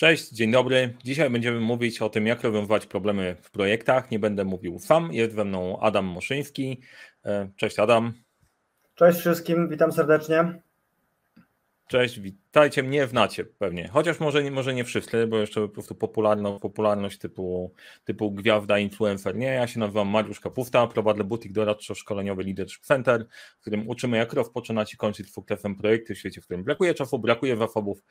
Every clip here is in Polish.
Cześć, dzień dobry. Dzisiaj będziemy mówić o tym, jak rozwiązywać problemy w projektach. Nie będę mówił sam, jest ze mną Adam Moszyński. Cześć Adam. Cześć wszystkim, witam serdecznie. Cześć, witajcie, mnie znacie pewnie, chociaż może nie wszyscy, bo jeszcze po prostu popularność typu gwiazda, influencer. Nie, ja się nazywam Mariusz Kapusta, prowadzę butik doradczo-szkoleniowy Leadership Center, w którym uczymy, jak rozpoczynać i kończyć z sukcesem projekty w świecie, w którym brakuje czasu, brakuje zasobów,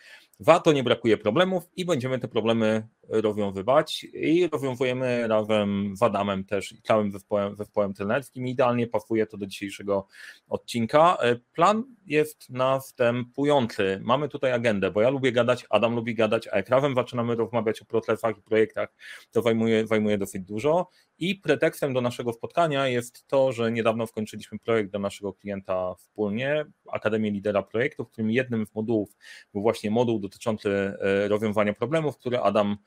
to nie brakuje problemów i będziemy te problemy rozwiązywać i rozwiązujemy razem z Adamem też i całym zespołem trenerskim. Idealnie pasuje to do dzisiejszego odcinka. Plan jest następujący. Mamy tutaj agendę, bo ja lubię gadać, Adam lubi gadać, a jak razem zaczynamy rozmawiać o procesach i projektach, to zajmuje dosyć dużo i pretekstem do naszego spotkania jest to, że niedawno skończyliśmy projekt dla naszego klienta wspólnie, Akademii Lidera Projektu, w którym jednym z modułów był właśnie moduł dotyczący rozwiązania problemów, który Adam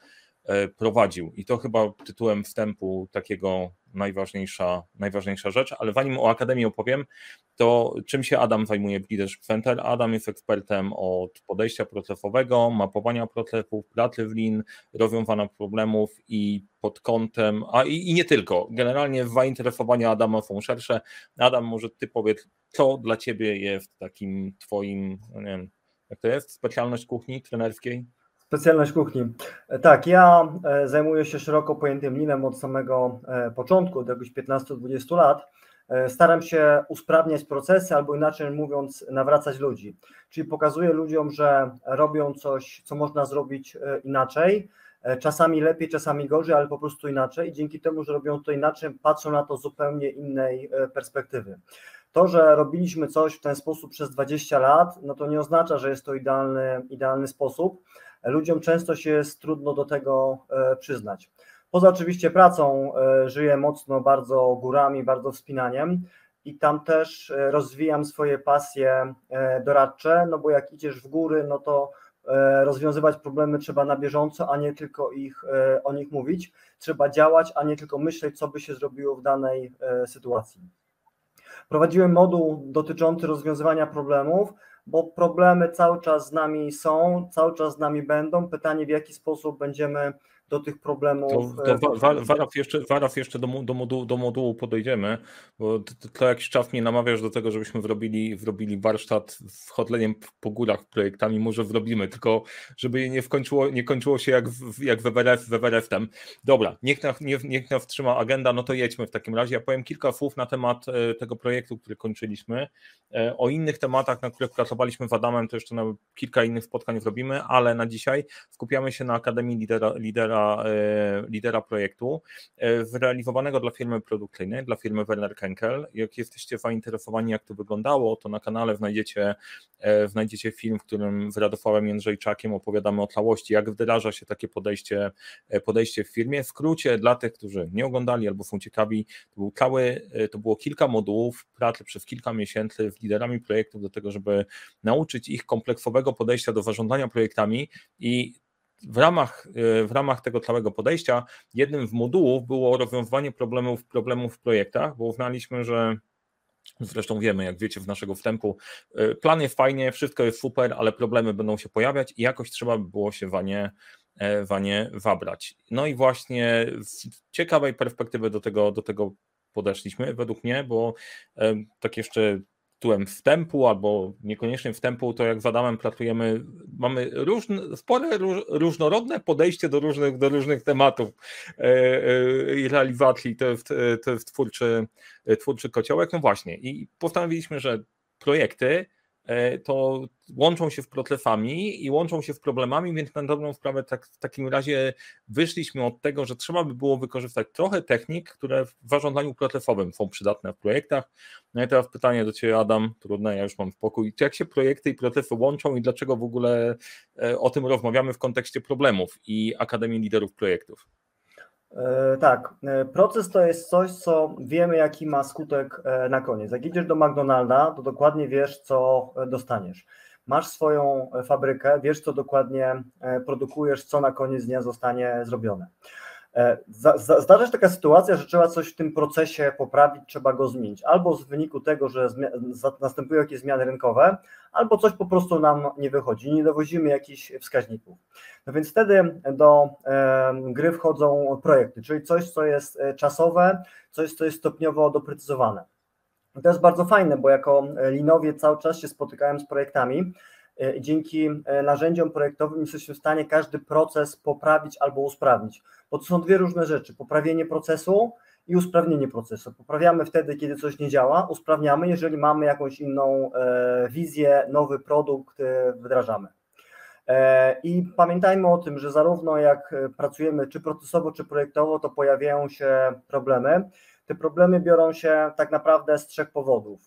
prowadził i to chyba tytułem wstępu takiego najważniejsza rzecz, ale zanim o Akademii opowiem, to czym się Adam zajmuje w Leadership Center? Adam jest ekspertem od podejścia procesowego, mapowania procesów, pracy w Lean, rozwiązania problemów i pod kątem, i nie tylko. Generalnie zainteresowania Adama są szersze. Adam, może ty powiedz, co dla ciebie jest takim twoim, nie wiem, jak to jest, specjalność kuchni trenerskiej? Specjalność kuchni. Tak, ja zajmuję się szeroko pojętym Leanem od samego początku, od jakichś 15-20 lat. Staram się usprawniać procesy, albo inaczej mówiąc, nawracać ludzi. Czyli pokazuję ludziom, że robią coś, co można zrobić inaczej, czasami lepiej, czasami gorzej, ale po prostu inaczej i dzięki temu, że robią to inaczej, patrzą na to z zupełnie innej perspektywy. To, że robiliśmy coś w ten sposób przez 20 lat, no to nie oznacza, że jest to idealny sposób. Ludziom często się jest trudno do tego przyznać. Poza oczywiście pracą żyję mocno, bardzo górami, bardzo wspinaniem i tam też rozwijam swoje pasje doradcze, no bo jak idziesz w góry, no to rozwiązywać problemy trzeba na bieżąco, a nie tylko o nich mówić. Trzeba działać, a nie tylko myśleć, co by się zrobiło w danej sytuacji. Prowadziłem moduł dotyczący rozwiązywania problemów, bo problemy cały czas z nami są, cały czas z nami będą. Pytanie, w jaki sposób będziemy do tych problemów... Zaraz jeszcze do modułu podejdziemy, bo to jakiś czas mnie namawiasz do tego, żebyśmy zrobili warsztat z chodleniem po górach projektami. Może zrobimy, tylko żeby nie kończyło się jak z Everestem. Dobra, niech nas trzyma agenda, no to jedźmy w takim razie. Ja powiem kilka słów na temat tego projektu, który kończyliśmy. O innych tematach, na których pracowaliśmy z Adamem, to jeszcze na kilka innych spotkań zrobimy, ale na dzisiaj skupiamy się na Akademii Lidera Projektu, zrealizowanego dla firmy produkcyjnej, dla firmy Werner-Kenkel. Jak jesteście zainteresowani, jak to wyglądało, to na kanale znajdziecie film, w którym z Radosławem Jędrzejczakiem opowiadamy o całości, jak wdraża się takie podejście w firmie. W skrócie, dla tych, którzy nie oglądali albo są ciekawi, to było kilka modułów pracy przez kilka miesięcy z liderami projektów do tego, żeby nauczyć ich kompleksowego podejścia do zarządzania projektami i w ramach tego całego podejścia jednym z modułów było rozwiązywanie problemów w projektach, bo uznaliśmy, że zresztą wiemy, jak wiecie z naszego wstępu, plan jest fajnie, wszystko jest super, ale problemy będą się pojawiać i jakoś trzeba by było się za nie zabrać. No i właśnie z ciekawej perspektywy do tego podeszliśmy, według mnie, bo tak jeszcze tytułem wstępu albo niekoniecznie wstępu, to jak z Adamem pracujemy, mamy różnorodne podejście do różnych tematów i realizacji, to jest twórczy kociołek. No właśnie i postanowiliśmy, że projekty to łączą się z procesami i łączą się z problemami, więc na dobrą sprawę tak, w takim razie wyszliśmy od tego, że trzeba by było wykorzystać trochę technik, które w zarządzaniu procesowym są przydatne w projektach. No i teraz pytanie do ciebie, Adam, trudne, ja już mam spokój. Jak się projekty i procesy łączą i dlaczego w ogóle o tym rozmawiamy w kontekście problemów i Akademii Liderów Projektów? Tak, proces to jest coś, co wiemy, jaki ma skutek na koniec. Jak idziesz do McDonalda, to dokładnie wiesz, co dostaniesz. Masz swoją fabrykę, wiesz, co dokładnie produkujesz, co na koniec dnia zostanie zrobione. Zdarza się taka sytuacja, że trzeba coś w tym procesie poprawić, trzeba go zmienić. Albo w wyniku tego, że następują jakieś zmiany rynkowe, albo coś po prostu nam nie wychodzi, nie dowozimy jakichś wskaźników. No więc wtedy do gry wchodzą projekty, czyli coś, co jest czasowe, coś, co jest stopniowo doprecyzowane. I to jest bardzo fajne, bo jako linowiec cały czas się spotykałem z projektami. Dzięki narzędziom projektowym jesteśmy w stanie każdy proces poprawić albo usprawnić, bo to są dwie różne rzeczy, poprawienie procesu i usprawnienie procesu. Poprawiamy wtedy, kiedy coś nie działa, usprawniamy, jeżeli mamy jakąś inną wizję, nowy produkt wdrażamy. I pamiętajmy o tym, że zarówno jak pracujemy czy procesowo, czy projektowo, to pojawiają się problemy. Te problemy biorą się tak naprawdę z trzech powodów.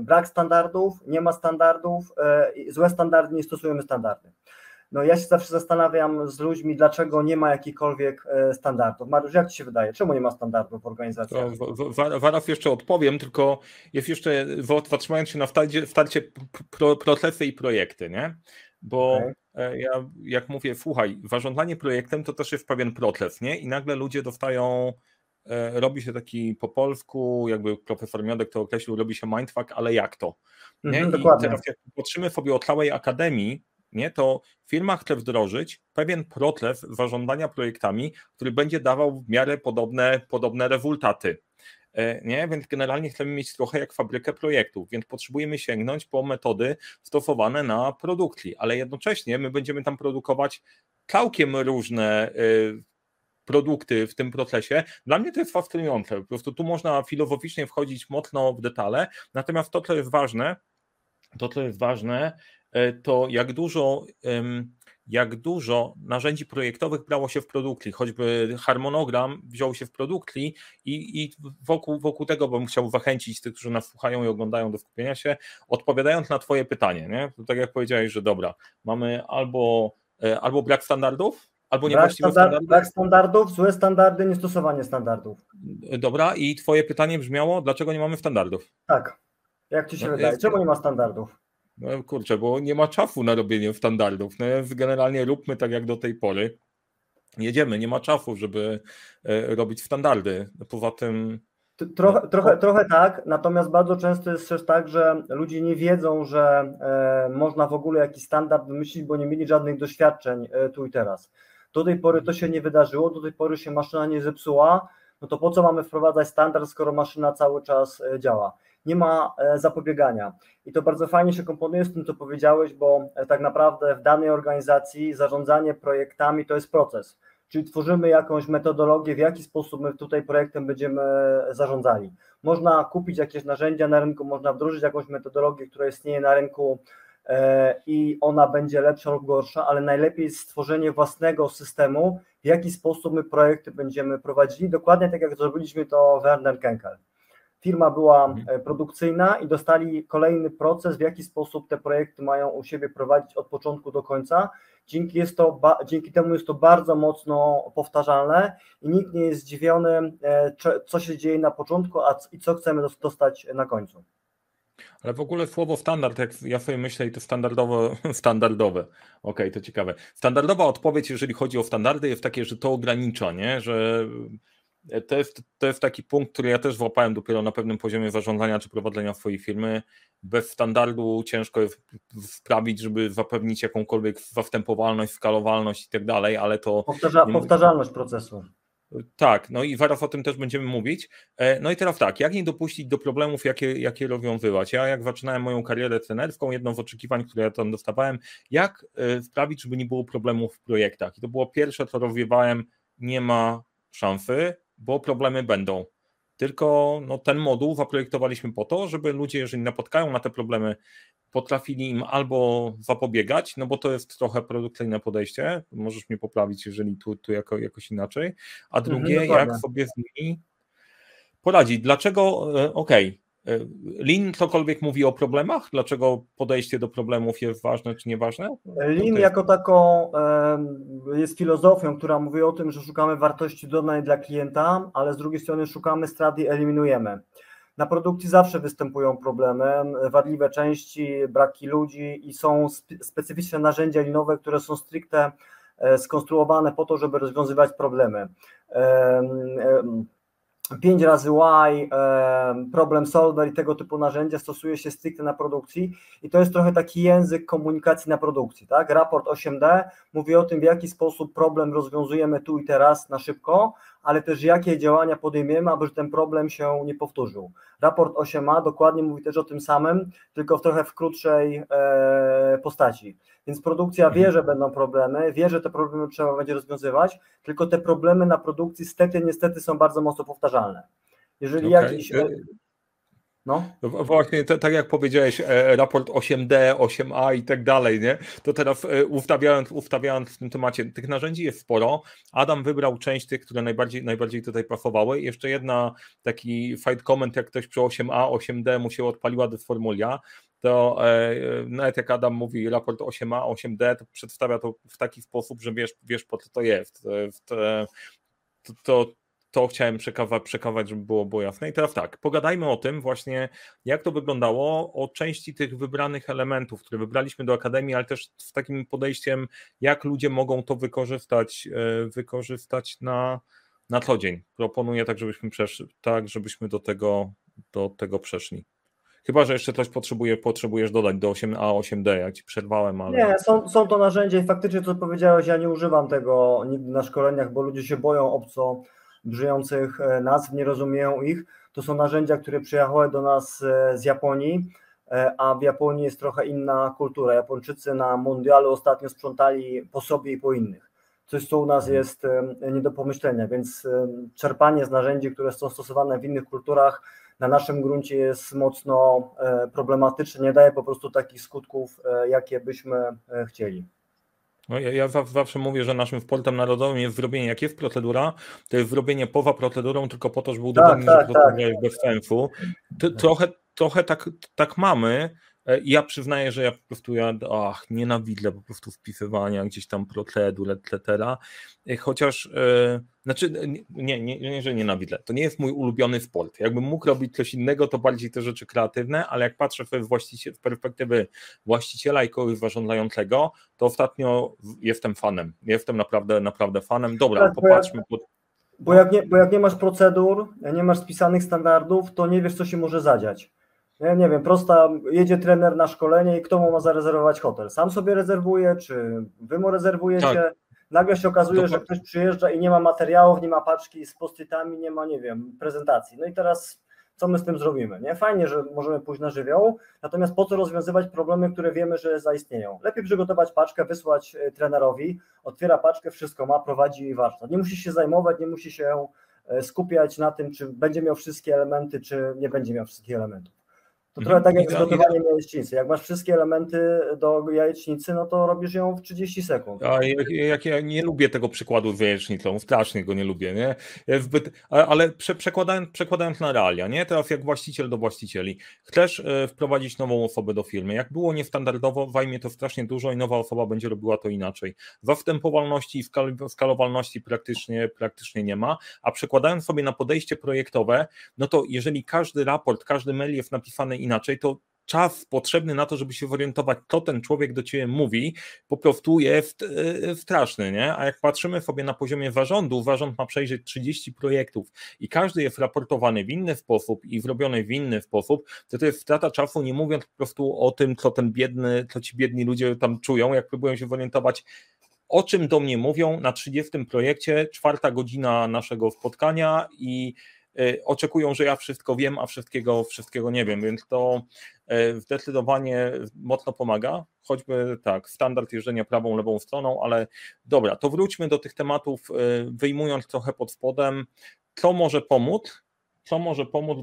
Brak standardów, nie ma standardów, złe standardy, nie stosujemy standardy. No ja się zawsze zastanawiam z ludźmi, dlaczego nie ma jakichkolwiek standardów. Mariusz, jak Ci się wydaje, czemu nie ma standardów w organizacji? Zaraz jeszcze odpowiem, tylko jest jeszcze, zatrzymając się na wtarcie procesy i projekty, nie? Bo ja jak mówię, słuchaj, zarządzanie projektem to też jest pewien proces, nie? I nagle ludzie dostają... Robi się taki po polsku, jakby profesor Miodek to określił, robi się mindfuck, ale jak to? Nie? I teraz jak patrzymy sobie o całej akademii, nie, to firma chce wdrożyć pewien proces zarządzania projektami, który będzie dawał w miarę podobne rezultaty. Nie? Więc generalnie chcemy mieć trochę jak fabrykę projektów, więc potrzebujemy sięgnąć po metody stosowane na produkcji, ale jednocześnie my będziemy tam produkować całkiem różne produkty w tym procesie. Dla mnie to jest fascynujące. Po prostu tu można filozoficznie wchodzić mocno w detale, natomiast to, co jest ważne, to jak dużo narzędzi projektowych brało się w produkcji, choćby harmonogram wziął się w produkcji i wokół tego bym chciał zachęcić tych, którzy nas słuchają i oglądają do skupienia się, odpowiadając na Twoje pytanie. Nie? To tak jak powiedziałeś, że dobra, mamy albo brak standardów, albo niewłaściwe standardy. Brak standardów, złe standardy, niestosowanie standardów. Dobra, i Twoje pytanie brzmiało, dlaczego nie mamy standardów? Tak. Jak Ci się wydaje, czemu nie ma standardów? No kurczę, bo nie ma czasu na robienie standardów. No, generalnie róbmy tak jak do tej pory. Jedziemy, nie ma czasu, żeby robić standardy. Poza tym... Trochę tak, natomiast bardzo często jest też tak, że ludzie nie wiedzą, że można w ogóle jakiś standard wymyślić, bo nie mieli żadnych doświadczeń tu i teraz. Do tej pory to się nie wydarzyło, do tej pory się maszyna nie zepsuła, no to po co mamy wprowadzać standard, skoro maszyna cały czas działa? Nie ma zapobiegania. I to bardzo fajnie się komponuje z tym, co powiedziałeś, bo tak naprawdę w danej organizacji zarządzanie projektami to jest proces. Czyli tworzymy jakąś metodologię, w jaki sposób my tutaj projektem będziemy zarządzali. Można kupić jakieś narzędzia na rynku, można wdrożyć jakąś metodologię, która istnieje na rynku i ona będzie lepsza lub gorsza, ale najlepiej jest stworzenie własnego systemu, w jaki sposób my projekty będziemy prowadzili, dokładnie tak jak zrobiliśmy to Werner-Kenkel. Firma była produkcyjna i dostali kolejny proces, w jaki sposób te projekty mają u siebie prowadzić od początku do końca. Dzięki temu jest to bardzo mocno powtarzalne i nikt nie jest zdziwiony, co się dzieje na początku i co chcemy dostać na końcu. Ale w ogóle słowo standard, jak ja sobie myślę, i to standardowe. Okej, to ciekawe. Standardowa odpowiedź, jeżeli chodzi o standardy, jest takie, że to ogranicza, nie? Że... To jest taki punkt, który ja też złapałem dopiero na pewnym poziomie zarządzania czy prowadzenia swojej firmy. Bez standardu ciężko jest sprawić, żeby zapewnić jakąkolwiek zastępowalność, skalowalność i tak dalej, ale to... Powtarzalność procesu. Tak, no i zaraz o tym też będziemy mówić. No i teraz tak, jak nie dopuścić do problemów, jakie rozwiązywać? Ja jak zaczynałem moją karierę trenerską, jedno z oczekiwań, które ja tam dostawałem, jak sprawić, żeby nie było problemów w projektach. I to było pierwsze, co rozwiewałem, nie ma szansy, bo problemy będą. Tylko no, ten moduł zaprojektowaliśmy po to, żeby ludzie, jeżeli napotkają na te problemy, potrafili im albo zapobiegać, no bo to jest trochę produkcyjne podejście, możesz mnie poprawić, jeżeli tu jakoś inaczej, a drugie, jak sobie z nimi poradzić. Dlaczego, Lean cokolwiek mówi o problemach? Dlaczego podejście do problemów jest ważne czy nieważne? Lean jako taką jest filozofią, która mówi o tym, że szukamy wartości dodanej dla klienta, ale z drugiej strony szukamy strat i eliminujemy. Na produkcji zawsze występują problemy, wadliwe części, braki ludzi i są specyficzne narzędzia linowe, które są stricte skonstruowane po to, żeby rozwiązywać problemy. 5 razy why, problem solver i tego typu narzędzia stosuje się stricte na produkcji i to jest trochę taki język komunikacji na produkcji, tak? Raport 8D mówi o tym, w jaki sposób problem rozwiązujemy tu i teraz na szybko, ale też jakie działania podejmiemy, aby ten problem się nie powtórzył. Raport 8A dokładnie mówi też o tym samym, tylko w trochę w krótszej postaci. Więc produkcja wie, że będą problemy, wie, że te problemy trzeba będzie rozwiązywać, tylko te problemy na produkcji niestety są bardzo mocno powtarzalne. Jeżeli jakiś... No właśnie, tak jak powiedziałeś, raport 8D, 8A i tak dalej, nie? To teraz ustawiając w tym temacie, tych narzędzi jest sporo. Adam wybrał część tych, które najbardziej tutaj pasowały. Jeszcze jedna, taki side comment, jak ktoś przy 8A, 8D mu się odpaliła dysformulia, to nawet jak Adam mówi raport 8A, 8D, to przedstawia to w taki sposób, że wiesz po co to jest. To chciałem przekazać, żeby było jasne. I teraz tak, pogadajmy o tym właśnie, jak to wyglądało, o części tych wybranych elementów, które wybraliśmy do Akademii, ale też z takim podejściem, jak ludzie mogą to wykorzystać na co dzień. Proponuję tak, żebyśmy do tego przeszli. Chyba że jeszcze coś potrzebujesz dodać do 8A, 8D, jak ci przerwałem, ale... Nie, są to narzędzia i faktycznie to, co powiedziałeś, ja nie używam tego nigdy na szkoleniach, bo ludzie się boją obco brzmiących nazw, nie rozumieją ich. To są narzędzia, które przyjechały do nas z Japonii, a w Japonii jest trochę inna kultura. Japończycy na mundialu ostatnio sprzątali po sobie i po innych. Coś, co u nas jest nie do pomyślenia, więc czerpanie z narzędzi, które są stosowane w innych kulturach, na naszym gruncie jest mocno problematyczne, nie daje po prostu takich skutków, jakie byśmy chcieli. No, ja zawsze mówię, że naszym sportem narodowym jest zrobienie, jak jest procedura, to jest zrobienie poza procedurą, tylko po to, żeby udowodnić, że procedura jest bez sensu. Trochę tak mamy. Ja przyznaję, że ja nienawidzę po prostu wpisywania gdzieś tam procedur, etc. Chociaż, że nienawidzę, to nie jest mój ulubiony sport. Jakbym mógł robić coś innego, to bardziej te rzeczy kreatywne, ale jak patrzę z perspektywy właściciela i kogoś zarządzającego, to ostatnio jestem fanem. Jestem naprawdę fanem. Dobra, popatrzmy. Bo jak nie masz procedur, nie masz spisanych standardów, to nie wiesz, co się może zadziać. Nie wiem, jedzie trener na szkolenie i kto mu ma zarezerwować hotel? Sam sobie rezerwuje, czy wy mu rezerwujecie? Tak. Nagle się okazuje, że ktoś przyjeżdża i nie ma materiałów, nie ma paczki z post-itami, nie ma, nie wiem, prezentacji. No i teraz co my z tym zrobimy? Nie? Fajnie, że możemy pójść na żywioł, natomiast po co rozwiązywać problemy, które wiemy, że zaistnieją? Lepiej przygotować paczkę, wysłać trenerowi, otwiera paczkę, wszystko ma, prowadzi warsztat. Nie musi się zajmować, nie musi się skupiać na tym, czy będzie miał wszystkie elementy, czy nie będzie miał wszystkich elementów. To trochę tak jak przygotowanie jajecznicy. Jak masz wszystkie elementy do jajecznicy, no to robisz ją w 30 sekund. A jak ja nie lubię tego przykładu z jajecznicą, strasznie go nie lubię, nie? Ale przekładając na realia, nie? Teraz jak właściciel do właścicieli. Chcesz wprowadzić nową osobę do firmy. Jak było niestandardowo, zajmie to strasznie dużo i nowa osoba będzie robiła to inaczej. Zastępowalności i skalowalności praktycznie nie ma, a przekładając sobie na podejście projektowe, no to jeżeli każdy raport, każdy mail jest napisany inaczej, to czas potrzebny na to, żeby się zorientować, co ten człowiek do ciebie mówi, po prostu jest straszny, nie? A jak patrzymy sobie na poziomie zarządu, zarząd ma przejrzeć 30 projektów i każdy jest raportowany w inny sposób i zrobiony w inny sposób, to jest strata czasu, nie mówiąc po prostu o tym, co ci biedni ludzie tam czują, jak próbują się zorientować, o czym do mnie mówią na 30 projekcie, 4. godzina naszego spotkania i oczekują, że ja wszystko wiem, a wszystkiego nie wiem, więc to zdecydowanie mocno pomaga, choćby tak, standard jeżdżenia prawą, lewą stroną, ale dobra, to wróćmy do tych tematów, wyjmując trochę pod spodem, co może pomóc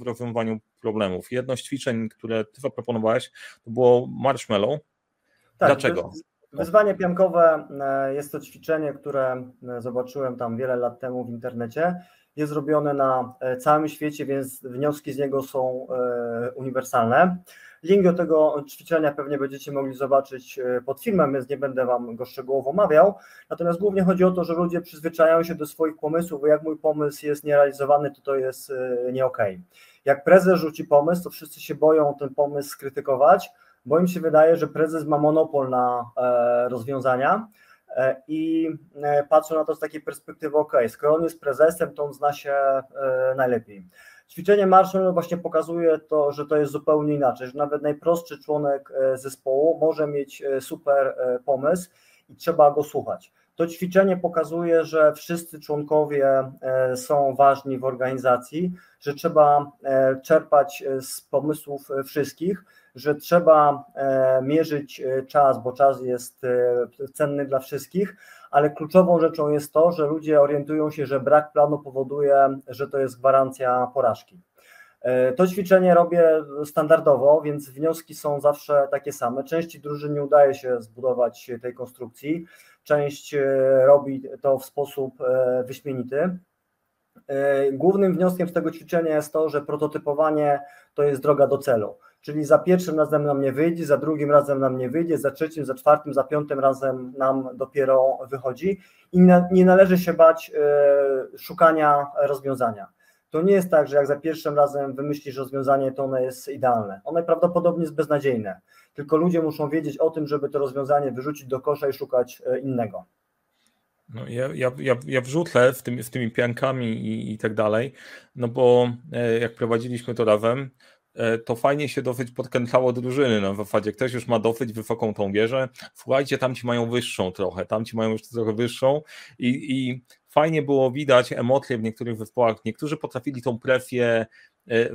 w rozwiązywaniu problemów. Jedno z ćwiczeń, które ty zaproponowałeś, to było marshmallow. Tak, dlaczego? Wyzwanie piankowe jest to ćwiczenie, które zobaczyłem tam wiele lat temu w internecie. Jest robione na całym świecie, więc wnioski z niego są uniwersalne. Link do tego ćwiczenia pewnie będziecie mogli zobaczyć pod filmem, więc nie będę wam go szczegółowo omawiał. Natomiast głównie chodzi o to, że ludzie przyzwyczajają się do swoich pomysłów, bo jak mój pomysł jest nierealizowany, to jest nie okej. Jak prezes rzuci pomysł, to wszyscy się boją ten pomysł skrytykować, bo im się wydaje, że prezes ma monopol na rozwiązania. i patrzę na to z takiej perspektywy, ok, skoro on jest prezesem, to on zna się najlepiej. Ćwiczenie Marshmallow właśnie pokazuje to, że to jest zupełnie inaczej, że nawet najprostszy członek zespołu może mieć super pomysł i trzeba go słuchać. To ćwiczenie pokazuje, że wszyscy członkowie są ważni w organizacji, że trzeba czerpać z pomysłów wszystkich, że trzeba mierzyć czas, bo czas jest cenny dla wszystkich, ale kluczową rzeczą jest to, że ludzie orientują się, że brak planu powoduje, że to jest gwarancja porażki. To ćwiczenie robię standardowo, więc wnioski są zawsze takie same. Części drużyn nie udaje się zbudować tej konstrukcji, część robi to w sposób wyśmienity. Głównym wnioskiem z tego ćwiczenia jest to, że prototypowanie to jest droga do celu, czyli za pierwszym razem nam nie wyjdzie, za drugim razem nam nie wyjdzie, za trzecim, za czwartym, za piątym razem nam dopiero wychodzi i nie należy się bać szukania rozwiązania. To nie jest tak, że jak za pierwszym razem wymyślisz rozwiązanie, to ono jest idealne. Ono prawdopodobnie jest beznadziejne, tylko ludzie muszą wiedzieć o tym, żeby to rozwiązanie wyrzucić do kosza i szukać innego. No, ja wrzucę z tymi piankami i tak dalej, no bo jak prowadziliśmy to razem, to fajnie się dosyć podkręcało drużyny na zasadzie. Ktoś już ma dosyć wysoką tą wieżę, słuchajcie, tam ci mają wyższą trochę, tam ci mają już trochę wyższą i fajnie było widać emocje w niektórych zespołach. Niektórzy potrafili tą presję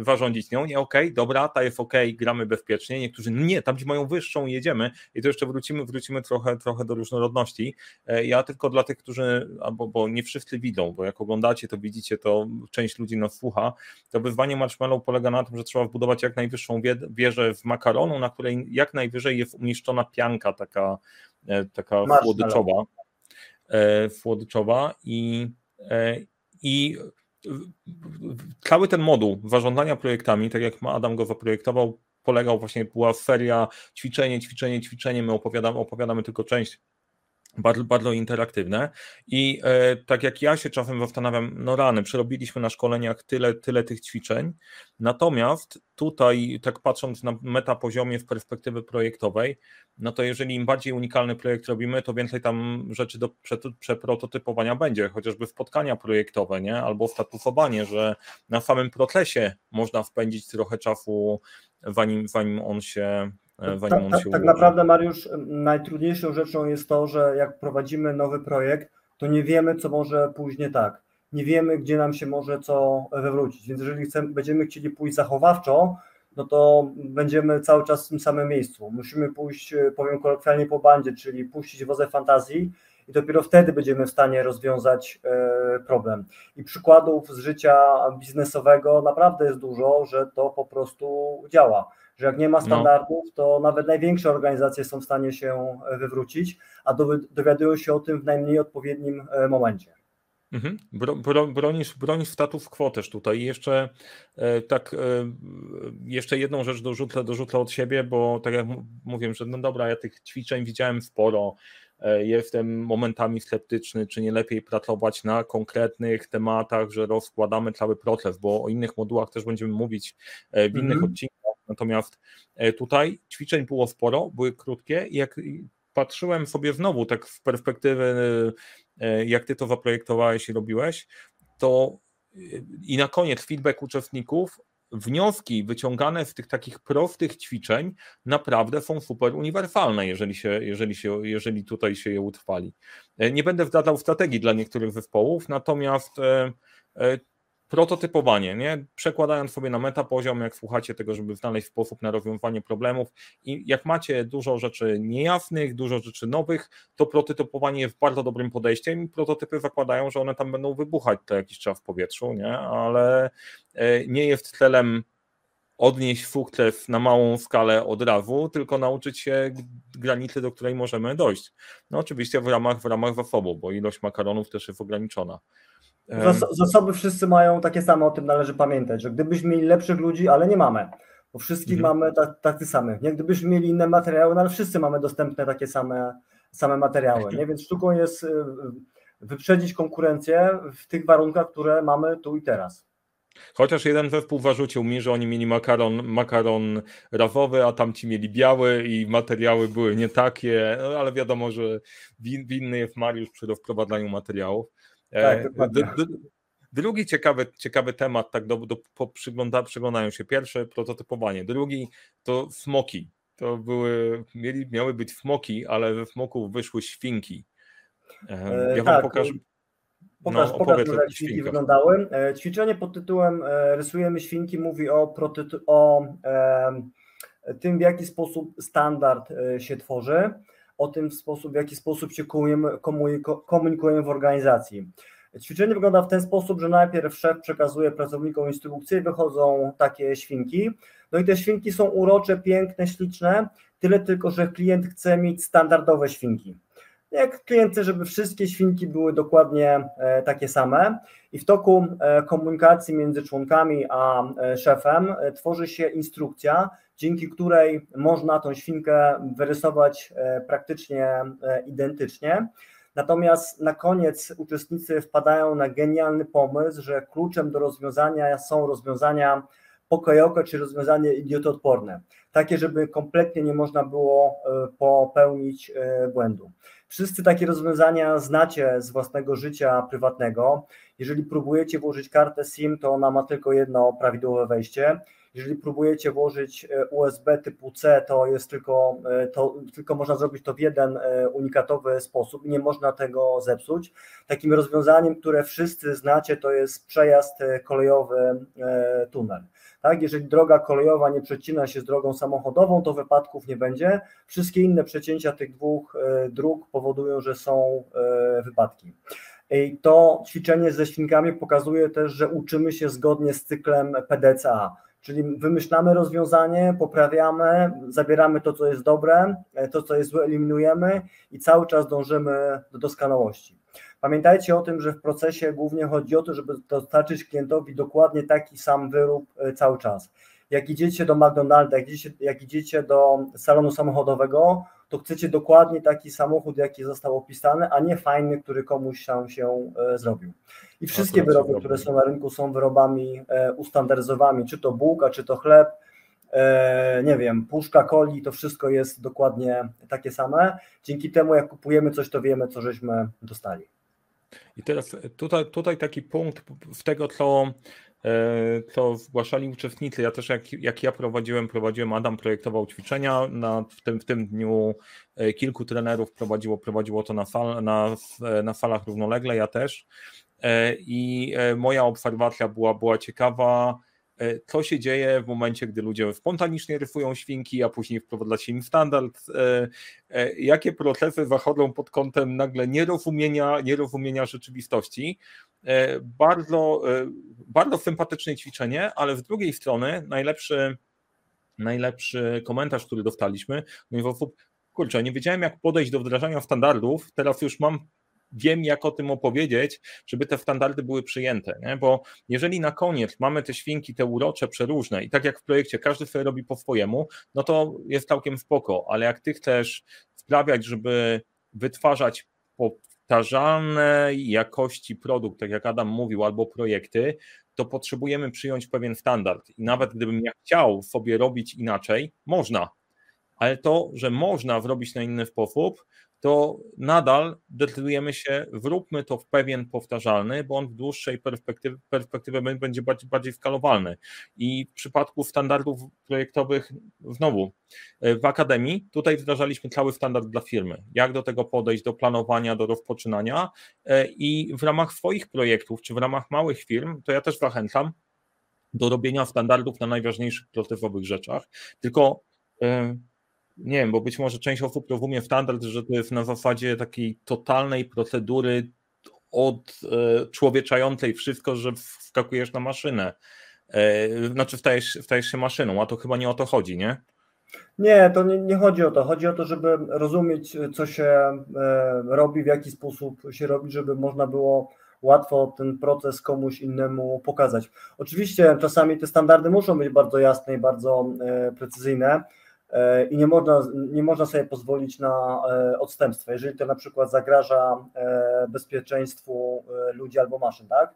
zarządzić nią. Nie, okej, dobra, ta jest okej, gramy bezpiecznie. Niektórzy nie, tam gdzie mają wyższą, jedziemy i to jeszcze wrócimy trochę do różnorodności. Ja tylko dla tych, którzy, bo nie wszyscy widzą, bo jak oglądacie, to widzicie, to część ludzi nas słucha. To wyzwanie Marshmallow polega na tym, że trzeba wbudować jak najwyższą wieżę w makaronu, na której jak najwyżej jest umieszczona pianka taka słodyczowa i cały ten moduł zarządzania projektami, tak jak Adam go zaprojektował, polegał właśnie, była seria ćwiczenie, my opowiadamy tylko część, bardzo interaktywne i tak jak ja się czasem zastanawiam, no rany, przerobiliśmy na szkoleniach tyle tych ćwiczeń, natomiast tutaj tak patrząc na metapoziomie z perspektywy projektowej, no to jeżeli im bardziej unikalny projekt robimy, to więcej tam rzeczy do przeprototypowania będzie, chociażby spotkania projektowe, nie? Albo statusowanie, że na samym procesie można spędzić trochę czasu, zanim on się... Tak naprawdę, Mariusz, najtrudniejszą rzeczą jest to, że jak prowadzimy nowy projekt, to nie wiemy, co może pójść nie tak. Nie wiemy, gdzie nam się może co wywrócić. Więc jeżeli będziemy chcieli pójść zachowawczo, no to będziemy cały czas w tym samym miejscu. Musimy pójść, powiem kolokwialnie, po bandzie, czyli puścić wodze fantazji i dopiero wtedy będziemy w stanie rozwiązać problem. I przykładów z życia biznesowego naprawdę jest dużo, że to po prostu działa. Że jak nie ma standardów, to nawet największe organizacje są w stanie się wywrócić, a dowiadują się o tym w najmniej odpowiednim momencie. Mhm. Bronisz status quo też tutaj. Jeszcze jeszcze jedną rzecz dorzucę od siebie, bo tak jak mówię, że no dobra, ja tych ćwiczeń widziałem sporo, jestem momentami sceptyczny, czy nie lepiej pracować na konkretnych tematach, że rozkładamy cały proces, bo o innych modułach też będziemy mówić w innych odcinkach. Natomiast tutaj ćwiczeń było sporo, były krótkie i jak patrzyłem sobie znowu tak z perspektywy, jak ty to zaprojektowałeś i robiłeś, to i na koniec feedback uczestników, wnioski wyciągane z tych takich prostych ćwiczeń naprawdę są super uniwersalne, jeżeli tutaj się je utrwali. Nie będę zdradzał strategii dla niektórych zespołów, natomiast prototypowanie, nie? Przekładając sobie na metapoziom, jak słuchacie tego, żeby znaleźć sposób na rozwiązanie problemów i jak macie dużo rzeczy niejasnych, dużo rzeczy nowych, to prototypowanie jest bardzo dobrym podejściem i prototypy zakładają, że one tam będą wybuchać co jakiś czas w powietrzu, nie? Ale nie jest celem odnieść sukces na małą skalę od razu, tylko nauczyć się granicy, do której możemy dojść. No oczywiście w ramach zasobu, bo ilość makaronów też jest ograniczona. Zasoby wszyscy mają takie same, o tym należy pamiętać, że gdybyśmy mieli lepszych ludzi, ale nie mamy, bo wszystkich mamy tacy samych. Nie, gdybyśmy mieli inne materiały, no ale wszyscy mamy dostępne takie same materiały, nie? Więc sztuką jest wyprzedzić konkurencję w tych warunkach, które mamy tu i teraz. Chociaż jeden zespół zarzucił mi, że oni mieli makaron razowy, a tamci mieli biały i materiały były nie takie, no, ale wiadomo, że winny jest Mariusz przy rozprowadzaniu materiałów. Tak, dokładnie. Drugi ciekawy temat, tak przyglądają się pierwsze prototypowanie, drugi to smoki. To miały być smoki, ale ze smoków wyszły świnki. Ja wam pokażę. Pokaż jak świnki wyglądały. Ćwiczenie pod tytułem Rysujemy świnki mówi o tym, w jaki sposób standard się tworzy, o tym sposób, w jaki sposób się komunikujemy w organizacji. Ćwiczenie wygląda w ten sposób, że najpierw szef przekazuje pracownikom instrukcję, wychodzą takie świnki. No i te świnki są urocze, piękne, śliczne, tyle tylko, że klient chce mieć standardowe świnki. Jak klient chce, żeby wszystkie świnki były dokładnie takie same i w toku komunikacji między członkami a szefem tworzy się instrukcja, dzięki której można tą świnkę wyrysować praktycznie identycznie. Natomiast na koniec uczestnicy wpadają na genialny pomysł, że kluczem do rozwiązania są rozwiązania poka-yoke, czy rozwiązanie idiotoodporne. Takie, żeby kompletnie nie można było popełnić błędu. Wszyscy takie rozwiązania znacie z własnego życia prywatnego. Jeżeli próbujecie włożyć kartę SIM, to ona ma tylko jedno prawidłowe wejście. Jeżeli próbujecie włożyć USB typu C, to jest tylko można zrobić to w jeden unikatowy sposób. Nie można tego zepsuć. Takim rozwiązaniem, które wszyscy znacie, to jest przejazd kolejowy, tunel. Tak? Jeżeli droga kolejowa nie przecina się z drogą samochodową, to wypadków nie będzie. Wszystkie inne przecięcia tych dwóch dróg powodują, że są wypadki. I to ćwiczenie ze świnkami pokazuje też, że uczymy się zgodnie z cyklem PDCA. Czyli wymyślamy rozwiązanie, poprawiamy, zabieramy to, co jest dobre, to, co jest złe, eliminujemy i cały czas dążymy do doskonałości. Pamiętajcie o tym, że w procesie głównie chodzi o to, żeby dostarczyć klientowi dokładnie taki sam wyrób cały czas. Jak idziecie do McDonalda, jak idziecie do salonu samochodowego, to chcecie dokładnie taki samochód, jaki został opisany, a nie fajny, który komuś tam się zrobił. I wszystkie wyroby, które są na rynku, są wyrobami ustandaryzowanymi, czy to bułka, czy to chleb, nie wiem, puszka coli, to wszystko jest dokładnie takie same. Dzięki temu, jak kupujemy coś, to wiemy, co żeśmy dostali. I teraz tutaj taki punkt z tego, co zgłaszali uczestnicy. Ja też jak ja prowadziłem, Adam projektował ćwiczenia, w tym dniu kilku trenerów prowadziło to na salach równolegle, ja też. I moja obserwacja była ciekawa, co się dzieje w momencie, gdy ludzie spontanicznie rysują świnki, a później wprowadza się im standard, jakie procesy zachodzą pod kątem nagle nierozumienia rzeczywistości. Bardzo sympatyczne ćwiczenie, ale z drugiej strony najlepszy komentarz, który dostaliśmy, mówił osób, kurczę, nie wiedziałem, jak podejść do wdrażania standardów, teraz już wiem, jak o tym opowiedzieć, żeby te standardy były przyjęte, nie? Bo jeżeli na koniec mamy te świnki, te urocze, przeróżne i tak jak w projekcie każdy sobie robi po swojemu, no to jest całkiem spoko, ale jak ty chcesz sprawiać, żeby wytwarzać powtarzalnej jakości produkt, tak jak Adam mówił, albo projekty, to potrzebujemy przyjąć pewien standard i nawet gdybym ja chciał sobie robić inaczej, można, ale to, że można zrobić na inny sposób, to nadal decydujemy się, wróbmy to w pewien powtarzalny, bo on w dłuższej perspektywie będzie bardziej skalowalny. I w przypadku standardów projektowych, znowu, w Akademii tutaj wdrażaliśmy cały standard dla firmy, jak do tego podejść, do planowania, do rozpoczynania i w ramach swoich projektów, czy w ramach małych firm, to ja też zachęcam do robienia standardów na najważniejszych procesowych rzeczach, tylko nie wiem, bo być może część osób rozumie standard, że to jest na zasadzie takiej totalnej procedury odczłowieczającej wszystko, że wskakujesz na maszynę, znaczy stajesz się maszyną, a to chyba nie o to chodzi, nie? Nie, to nie chodzi o to. Chodzi o to, żeby rozumieć, co się robi, w jaki sposób się robi, żeby można było łatwo ten proces komuś innemu pokazać. Oczywiście czasami te standardy muszą być bardzo jasne i bardzo precyzyjne, i nie można sobie pozwolić na odstępstwa, jeżeli to na przykład zagraża bezpieczeństwu ludzi albo maszyn, tak?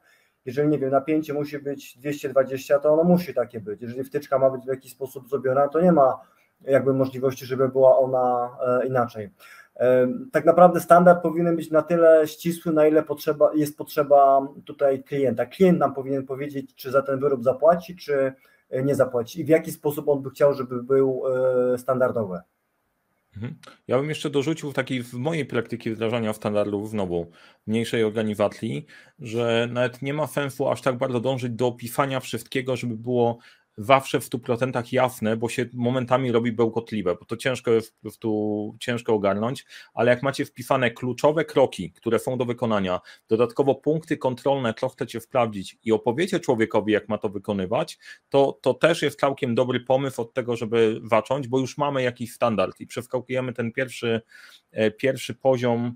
Jeżeli, nie wiem, napięcie musi być 220, to ono musi takie być. Jeżeli wtyczka ma być w jakiś sposób zrobiona, to nie ma jakby możliwości, żeby była ona inaczej. Tak naprawdę standard powinien być na tyle ścisły, na ile jest potrzeba tutaj klienta. Klient nam powinien powiedzieć, czy za ten wyrób zapłaci, czy nie zapłaci i w jaki sposób on by chciał, żeby był standardowy. Ja bym jeszcze dorzucił takiej w mojej praktyki wdrażania standardów znowu mniejszej organizacji, że nawet nie ma sensu aż tak bardzo dążyć do opisania wszystkiego, żeby było zawsze w 100% jasne, bo się momentami robi bełkotliwe, bo to ciężko jest po prostu ogarnąć, ale jak macie wpisane kluczowe kroki, które są do wykonania, dodatkowo punkty kontrolne, co chcecie sprawdzić i opowiecie człowiekowi, jak ma to wykonywać, to też jest całkiem dobry pomysł od tego, żeby zacząć, bo już mamy jakiś standard i przeskakujemy ten pierwszy poziom,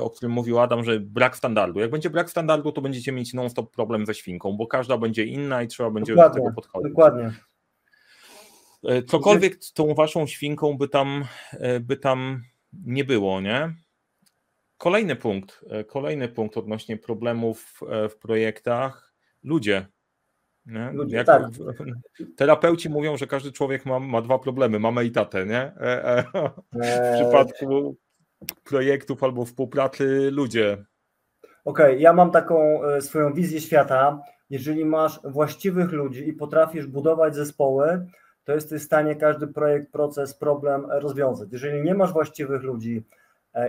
o którym mówił Adam, że brak standardu. Jak będzie brak standardu, to będziecie mieć non-stop problem ze świnką, bo każda będzie inna i trzeba będzie do tego podchodzić. Dokładnie. Cokolwiek z tą waszą świnką by tam nie było, nie? Kolejny punkt odnośnie problemów w projektach. Ludzie, tak. Terapeuci mówią, że każdy człowiek ma dwa problemy, mamę i tatę, nie? W przypadku projektów albo współpracy ludzie. Okej, ja mam taką swoją wizję świata. Jeżeli masz właściwych ludzi i potrafisz budować zespoły, to jesteś w stanie każdy projekt, proces, problem rozwiązać. Jeżeli nie masz właściwych ludzi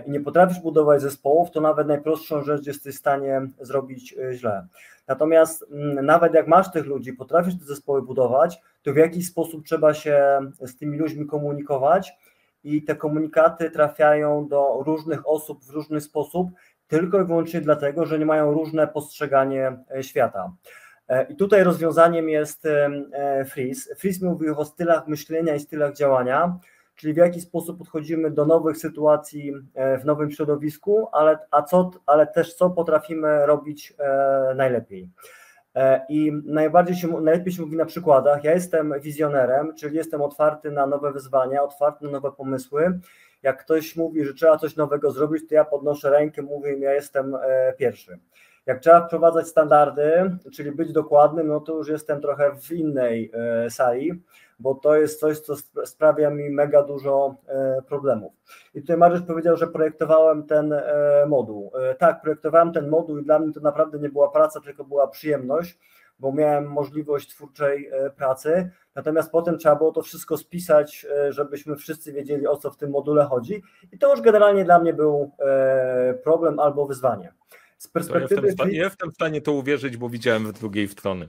i nie potrafisz budować zespołów, to nawet najprostszą rzecz jesteś w stanie zrobić źle. Natomiast nawet jak masz tych ludzi, potrafisz te zespoły budować, to w jakiś sposób trzeba się z tymi ludźmi komunikować i te komunikaty trafiają do różnych osób w różny sposób, tylko i wyłącznie dlatego, że nie mają różne postrzeganie świata. I tutaj rozwiązaniem jest FRIS. FRIS mówi o stylach myślenia i stylach działania, czyli w jaki sposób podchodzimy do nowych sytuacji w nowym środowisku, ale też co potrafimy robić najlepiej. I najlepiej się mówi na przykładach. Ja jestem wizjonerem, czyli jestem otwarty na nowe wyzwania, otwarty na nowe pomysły. Jak ktoś mówi, że trzeba coś nowego zrobić, to ja podnoszę rękę, mówię im, ja jestem pierwszy. Jak trzeba wprowadzać standardy, czyli być dokładnym, no to już jestem trochę w innej sali, bo to jest coś, co sprawia mi mega dużo problemów. I tutaj Mariusz powiedział, że projektowałem ten moduł. Tak, projektowałem ten moduł i dla mnie to naprawdę nie była praca, tylko była przyjemność, bo miałem możliwość twórczej pracy, natomiast potem trzeba było to wszystko spisać, żebyśmy wszyscy wiedzieli, o co w tym module chodzi i to już generalnie dla mnie był problem albo wyzwanie. Z perspektywy jestem w stanie to uwierzyć, bo widziałem w drugiej strony.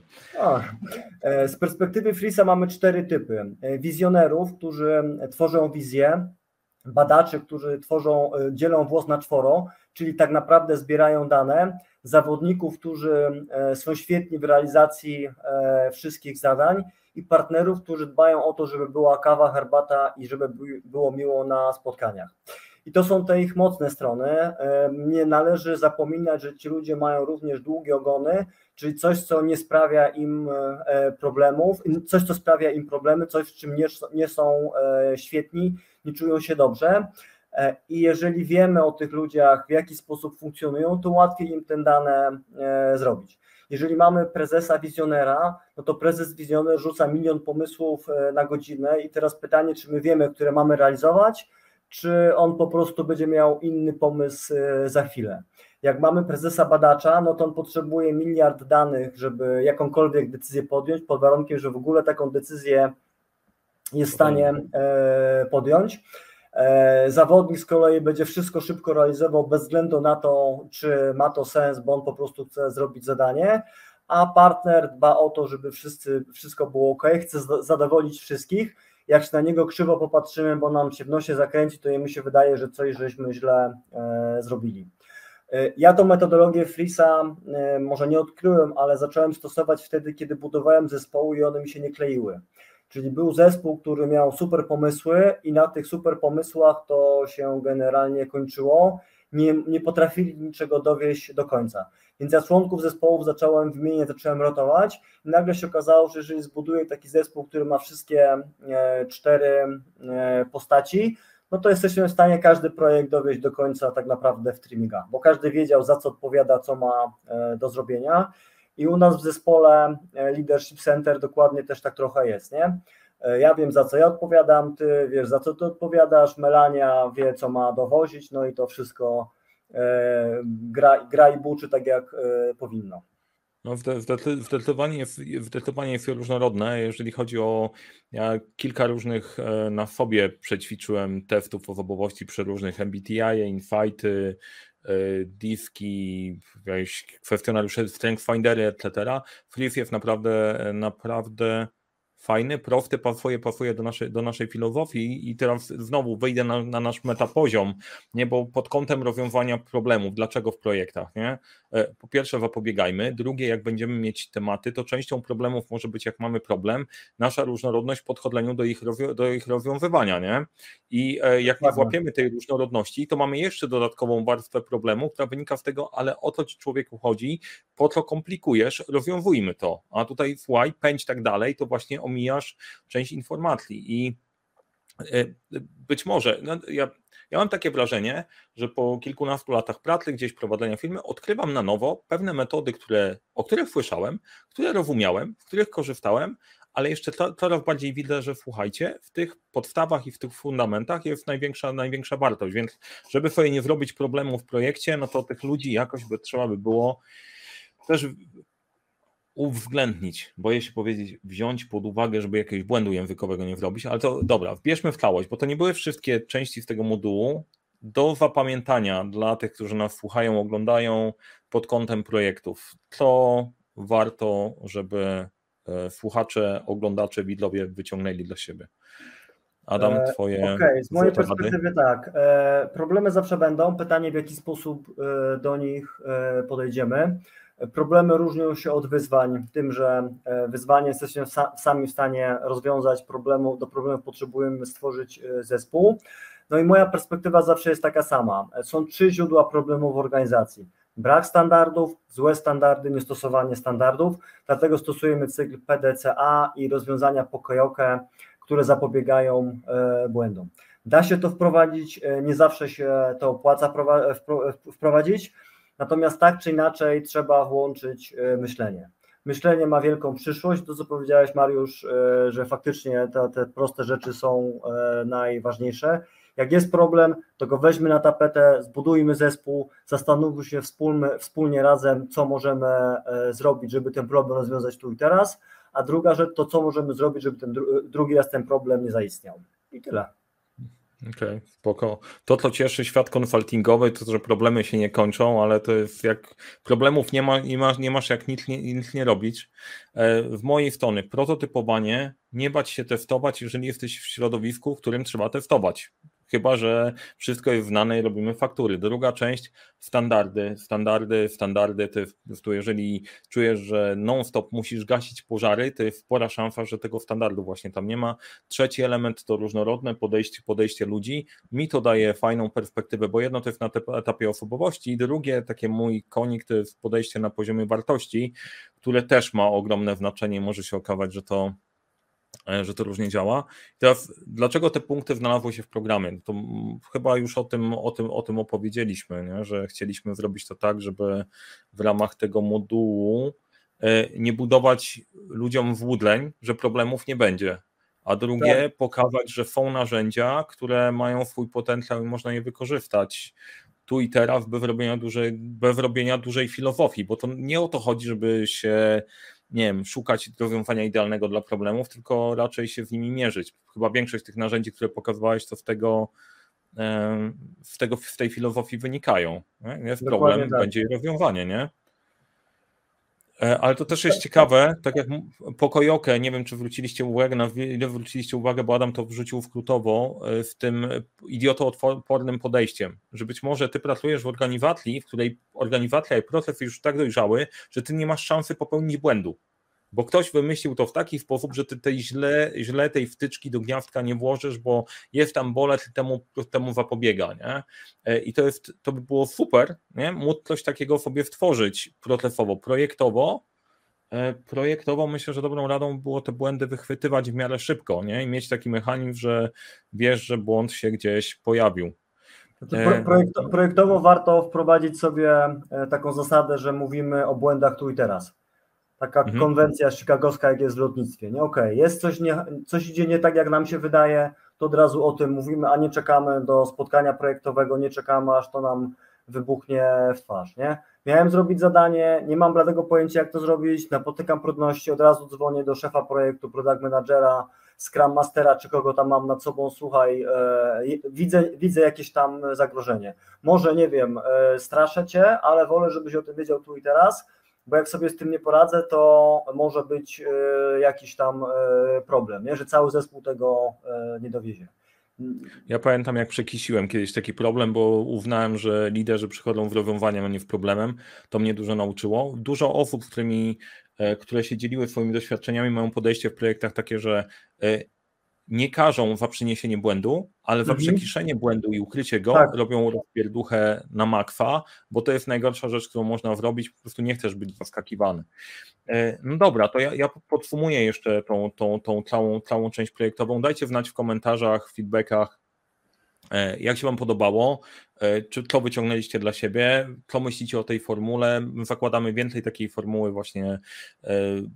Z perspektywy FRIS-a mamy 4 typy. Wizjonerów, którzy tworzą wizję, badaczy, którzy dzielą włos na 4, czyli tak naprawdę zbierają dane, zawodników, którzy są świetni w realizacji wszystkich zadań i partnerów, którzy dbają o to, żeby była kawa, herbata i żeby było miło na spotkaniach. I to są te ich mocne strony. Nie należy zapominać, że ci ludzie mają również długie ogony, czyli coś, co nie sprawia im problemów, coś, co sprawia im problemy, coś, w czym nie są świetni, nie czują się dobrze. I jeżeli wiemy o tych ludziach, w jaki sposób funkcjonują, to łatwiej im te dane zrobić. Jeżeli mamy prezesa wizjonera, no to prezes wizjoner rzuca milion pomysłów na godzinę i teraz pytanie, czy my wiemy, które mamy realizować, czy on po prostu będzie miał inny pomysł za chwilę. Jak mamy prezesa badacza, no to on potrzebuje miliard danych, żeby jakąkolwiek decyzję podjąć, pod warunkiem, że w ogóle taką decyzję jest w stanie podjąć. Zawodnik z kolei będzie wszystko szybko realizował bez względu na to, czy ma to sens, bo on po prostu chce zrobić zadanie, a partner dba o to, żeby wszystko było ok, chce zadowolić wszystkich. Jak się na niego krzywo popatrzymy, bo nam się w nosie zakręci, to jemu się wydaje, że coś żeśmy źle zrobili. Ja tą metodologię FRIS-a może nie odkryłem, ale zacząłem stosować wtedy, kiedy budowałem zespoły i one mi się nie kleiły. Czyli był zespół, który miał super pomysły i na tych super pomysłach to się generalnie kończyło. Nie potrafili niczego dowieść do końca. Więc ja członków zespołów zacząłem wymieniać, zacząłem rotować i nagle się okazało, że jeżeli zbuduję taki zespół, który ma wszystkie 4 postaci, no to jesteśmy w stanie każdy projekt dowieść do końca tak naprawdę w trimminga, bo każdy wiedział, za co odpowiada, co ma do zrobienia I u nas w zespole Leadership Center dokładnie też tak trochę jest, nie? Ja wiem, za co ja odpowiadam, ty wiesz, za co ty odpowiadasz, Melania wie, co ma dowozić, no i to wszystko gra i buczy tak, jak powinno. No, zdecydowanie jest różnorodne, jeżeli chodzi o, ja kilka różnych na sobie przećwiczyłem testów osobowości przy różnych MBTI, insighty, diski, kwestionariusze, strengthfindery, etc. FRIS jest naprawdę fajny, prosty, pasuje do naszej filozofii. I teraz znowu wyjdę na nasz metapoziom, nie? Bo pod kątem rozwiązania problemów, dlaczego w projektach, nie? Po pierwsze zapobiegajmy, drugie, jak będziemy mieć tematy, to częścią problemów może być, jak mamy problem, nasza różnorodność w podchodzeniu do ich rozwiązywania, nie? I jak nie złapiemy tej różnorodności, to mamy jeszcze dodatkową warstwę problemu, która wynika z tego, ale o co ci, człowieku, chodzi, po co komplikujesz, rozwiązujmy to, a tutaj słuchaj, pędź tak dalej, to właśnie omijasz część informacji i być może, no, ja mam takie wrażenie, że po kilkunastu latach pracy, gdzieś prowadzenia firmy, odkrywam na nowo pewne metody, o których słyszałem, które rozumiałem, z których korzystałem, ale jeszcze coraz bardziej widzę, że słuchajcie, w tych podstawach i w tych fundamentach jest największa wartość, więc żeby sobie nie zrobić problemu w projekcie, no to tych ludzi jakoś trzeba by było też uwzględnić, boję się powiedzieć, wziąć pod uwagę, żeby jakiegoś błędu językowego nie zrobić, ale to dobra, wbierzmy w całość, bo to nie były wszystkie części z tego modułu do zapamiętania dla tych, którzy nas słuchają, oglądają pod kątem projektów. To warto, żeby słuchacze, oglądacze, widzowie wyciągnęli dla siebie. Adam, twoje... Okej, z mojej perspektywy tak. Problemy zawsze będą, pytanie w jaki sposób do nich podejdziemy. Problemy różnią się od wyzwań w tym, że wyzwanie jesteśmy sami w stanie rozwiązać, do problemów potrzebujemy stworzyć zespół. No i moja perspektywa zawsze jest taka sama. Są trzy źródła problemów w organizacji. Brak standardów, złe standardy, niestosowanie standardów. Dlatego stosujemy cykl PDCA i rozwiązania poka-yoke, które zapobiegają błędom. Da się to wprowadzić, nie zawsze się to opłaca wprowadzić. Natomiast tak czy inaczej trzeba włączyć myślenie. Myślenie ma wielką przyszłość. To, co powiedziałeś, Mariusz, że faktycznie te proste rzeczy są najważniejsze. Jak jest problem, to go weźmy na tapetę, zbudujmy zespół, zastanówmy się wspólnie razem, co możemy zrobić, żeby ten problem rozwiązać tu i teraz, a druga rzecz to, co możemy zrobić, żeby ten drugi raz ten problem nie zaistniał. I tyle. Okej, spoko. To, co cieszy świat konsultingowy, to, że problemy się nie kończą, ale to jest jak problemów nie masz jak nic nie robić. Z mojej strony prototypowanie, nie bać się testować, jeżeli jesteś w środowisku, w którym trzeba testować. Chyba że wszystko jest znane i robimy faktury. Druga część, standardy. To jest, jeżeli czujesz, że non-stop musisz gasić pożary, to jest spora szansa, że tego standardu właśnie tam nie ma. Trzeci element to różnorodne podejście ludzi. Mi to daje fajną perspektywę, bo jedno to jest na etapie osobowości, drugie, takie mój konik, to jest podejście na poziomie wartości, które też ma ogromne znaczenie. Może się okazać, że to różnie działa. Teraz dlaczego te punkty znalazły się w programie? To chyba już o tym opowiedzieliśmy, nie? Że chcieliśmy zrobić to tak, żeby w ramach tego modułu nie budować ludziom złudzeń, że problemów nie będzie, a drugie tak, pokazać, że są narzędzia, które mają swój potencjał i można je wykorzystać tu i teraz bez robienia dużej filozofii, bo to nie o to chodzi, żeby się... nie wiem, szukać rozwiązania idealnego dla problemów, tylko raczej się z nimi mierzyć. Chyba większość tych narzędzi, które pokazywałeś, to z tej filozofii wynikają. Jest problem, tak, będzie rozwiązanie, nie? Ale to też jest ciekawe, tak jak poka-yoke, nie wiem, czy zwróciliście uwagę, bo Adam to wrzucił skrótowo z tym idiotoodpornym podejściem, że być może ty pracujesz w organizacji, w której organizacja i proces już tak dojrzały, że ty nie masz szansy popełnić błędu, bo ktoś wymyślił to w taki sposób, że ty tej wtyczki do gniazdka nie włożysz, bo jest tam bolec i temu zapobiega, nie? I to by było super, nie? Móc coś takiego sobie stworzyć procesowo, projektowo myślę, że dobrą radą było te błędy wychwytywać w miarę szybko, nie? I mieć taki mechanizm, że wiesz, że błąd się gdzieś pojawił. Projektowo warto wprowadzić sobie taką zasadę, że mówimy o błędach tu i teraz. Taka konwencja chicagowska, jak jest w lotnictwie. Nie, okej, jest coś idzie nie tak, jak nam się wydaje, to od razu o tym mówimy, a nie czekamy do spotkania projektowego, nie czekamy, aż to nam wybuchnie w twarz. Nie? Miałem zrobić zadanie, nie mam bladego pojęcia, jak to zrobić, napotykam trudności, od razu dzwonię do szefa projektu, product managera, scrum mastera, czy kogo tam mam nad sobą, słuchaj, widzę jakieś tam zagrożenie. Może, nie wiem, straszę cię, ale wolę, żebyś o tym wiedział tu i teraz, bo jak sobie z tym nie poradzę, to może być jakiś tam problem, nie? Że cały zespół tego nie dowiezie. Ja pamiętam, jak przekisiłem kiedyś taki problem, bo uznałem, że liderzy przychodzą w rozwiązaniem, a nie w problemem. To mnie dużo nauczyło. Dużo osób, które się dzieliły swoimi doświadczeniami, mają podejście w projektach takie, że nie karzą za przyniesienie błędu, ale za przekiszenie błędu i ukrycie go robią rozpierduchę na makwa, bo to jest najgorsza rzecz, którą można zrobić, po prostu nie chcesz być zaskakiwany. No dobra, to ja podsumuję jeszcze tą całą część projektową. Dajcie znać w komentarzach, w feedbackach, jak się wam podobało, czy co wyciągnęliście dla siebie, co myślicie o tej formule. My zakładamy więcej takiej formuły właśnie,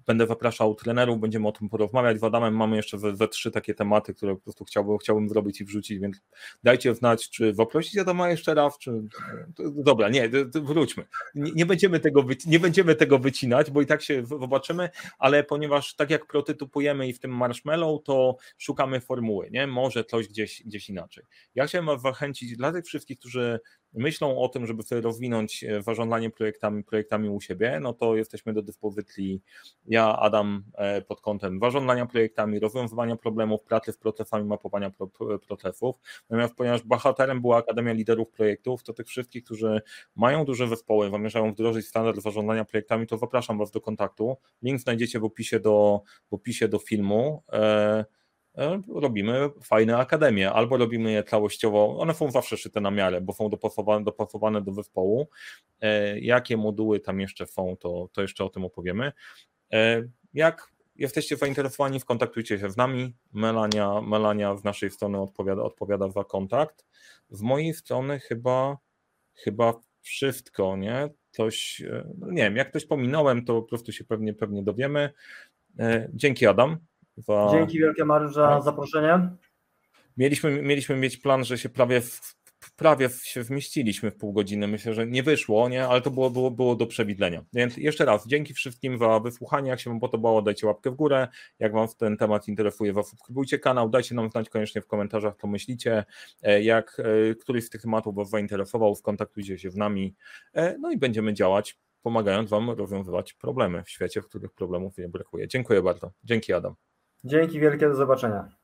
będę zapraszał trenerów, będziemy o tym porozmawiać. Z Adamem mamy jeszcze ze 3 takie tematy, które po prostu chciałbym zrobić i wrzucić, więc dajcie znać, czy zaprosić Adama jeszcze raz, czy... Dobra, nie, wróćmy. Nie będziemy tego wycinać, bo i tak się zobaczymy, ale ponieważ tak jak prototypujemy i w tym marshmallow, to szukamy formuły, nie? Może coś gdzieś inaczej. Ja chciałem zachęcić dla tych wszystkich, którzy myślą o tym, żeby sobie rozwinąć zarządzanie projektami u siebie, no to jesteśmy do dyspozycji, ja, Adam, pod kątem zarządzania projektami, rozwiązywania problemów, pracy z procesami, mapowania procesów. Natomiast ponieważ bohaterem była Akademia Liderów Projektów, to tych wszystkich, którzy mają duże zespoły, zamierzają wdrożyć standard zarządzania projektami, to zapraszam was do kontaktu. Link znajdziecie w opisie do filmu. Robimy fajne akademie, albo robimy je całościowo, one są zawsze szyte na miarę, bo są dopasowane do zespołu. Jakie moduły tam jeszcze są, to jeszcze o tym opowiemy. Jak jesteście zainteresowani, skontaktujcie się z nami. Melania z naszej strony odpowiada za kontakt. Z mojej strony chyba wszystko, nie? Coś, nie wiem, jak coś pominąłem, to po prostu się pewnie dowiemy. Dzięki, Adam. Dzięki wielkie, Mariusz, za zaproszenie. Mieliśmy mieć plan, że się prawie się zmieściliśmy w pół godziny. Myślę, że nie wyszło, nie? Ale to było do przewidzenia. Więc jeszcze raz, dzięki wszystkim za wysłuchanie. Jak się wam podobało, dajcie łapkę w górę. Jak wam ten temat interesuje, zasubskrybujcie kanał. Dajcie nam znać koniecznie w komentarzach, co myślicie. Jak któryś z tych tematów was zainteresował, skontaktujcie się z nami. No i będziemy działać, pomagając wam rozwiązywać problemy w świecie, w których problemów nie brakuje. Dziękuję bardzo. Dzięki, Adam. Dzięki wielkie, do zobaczenia.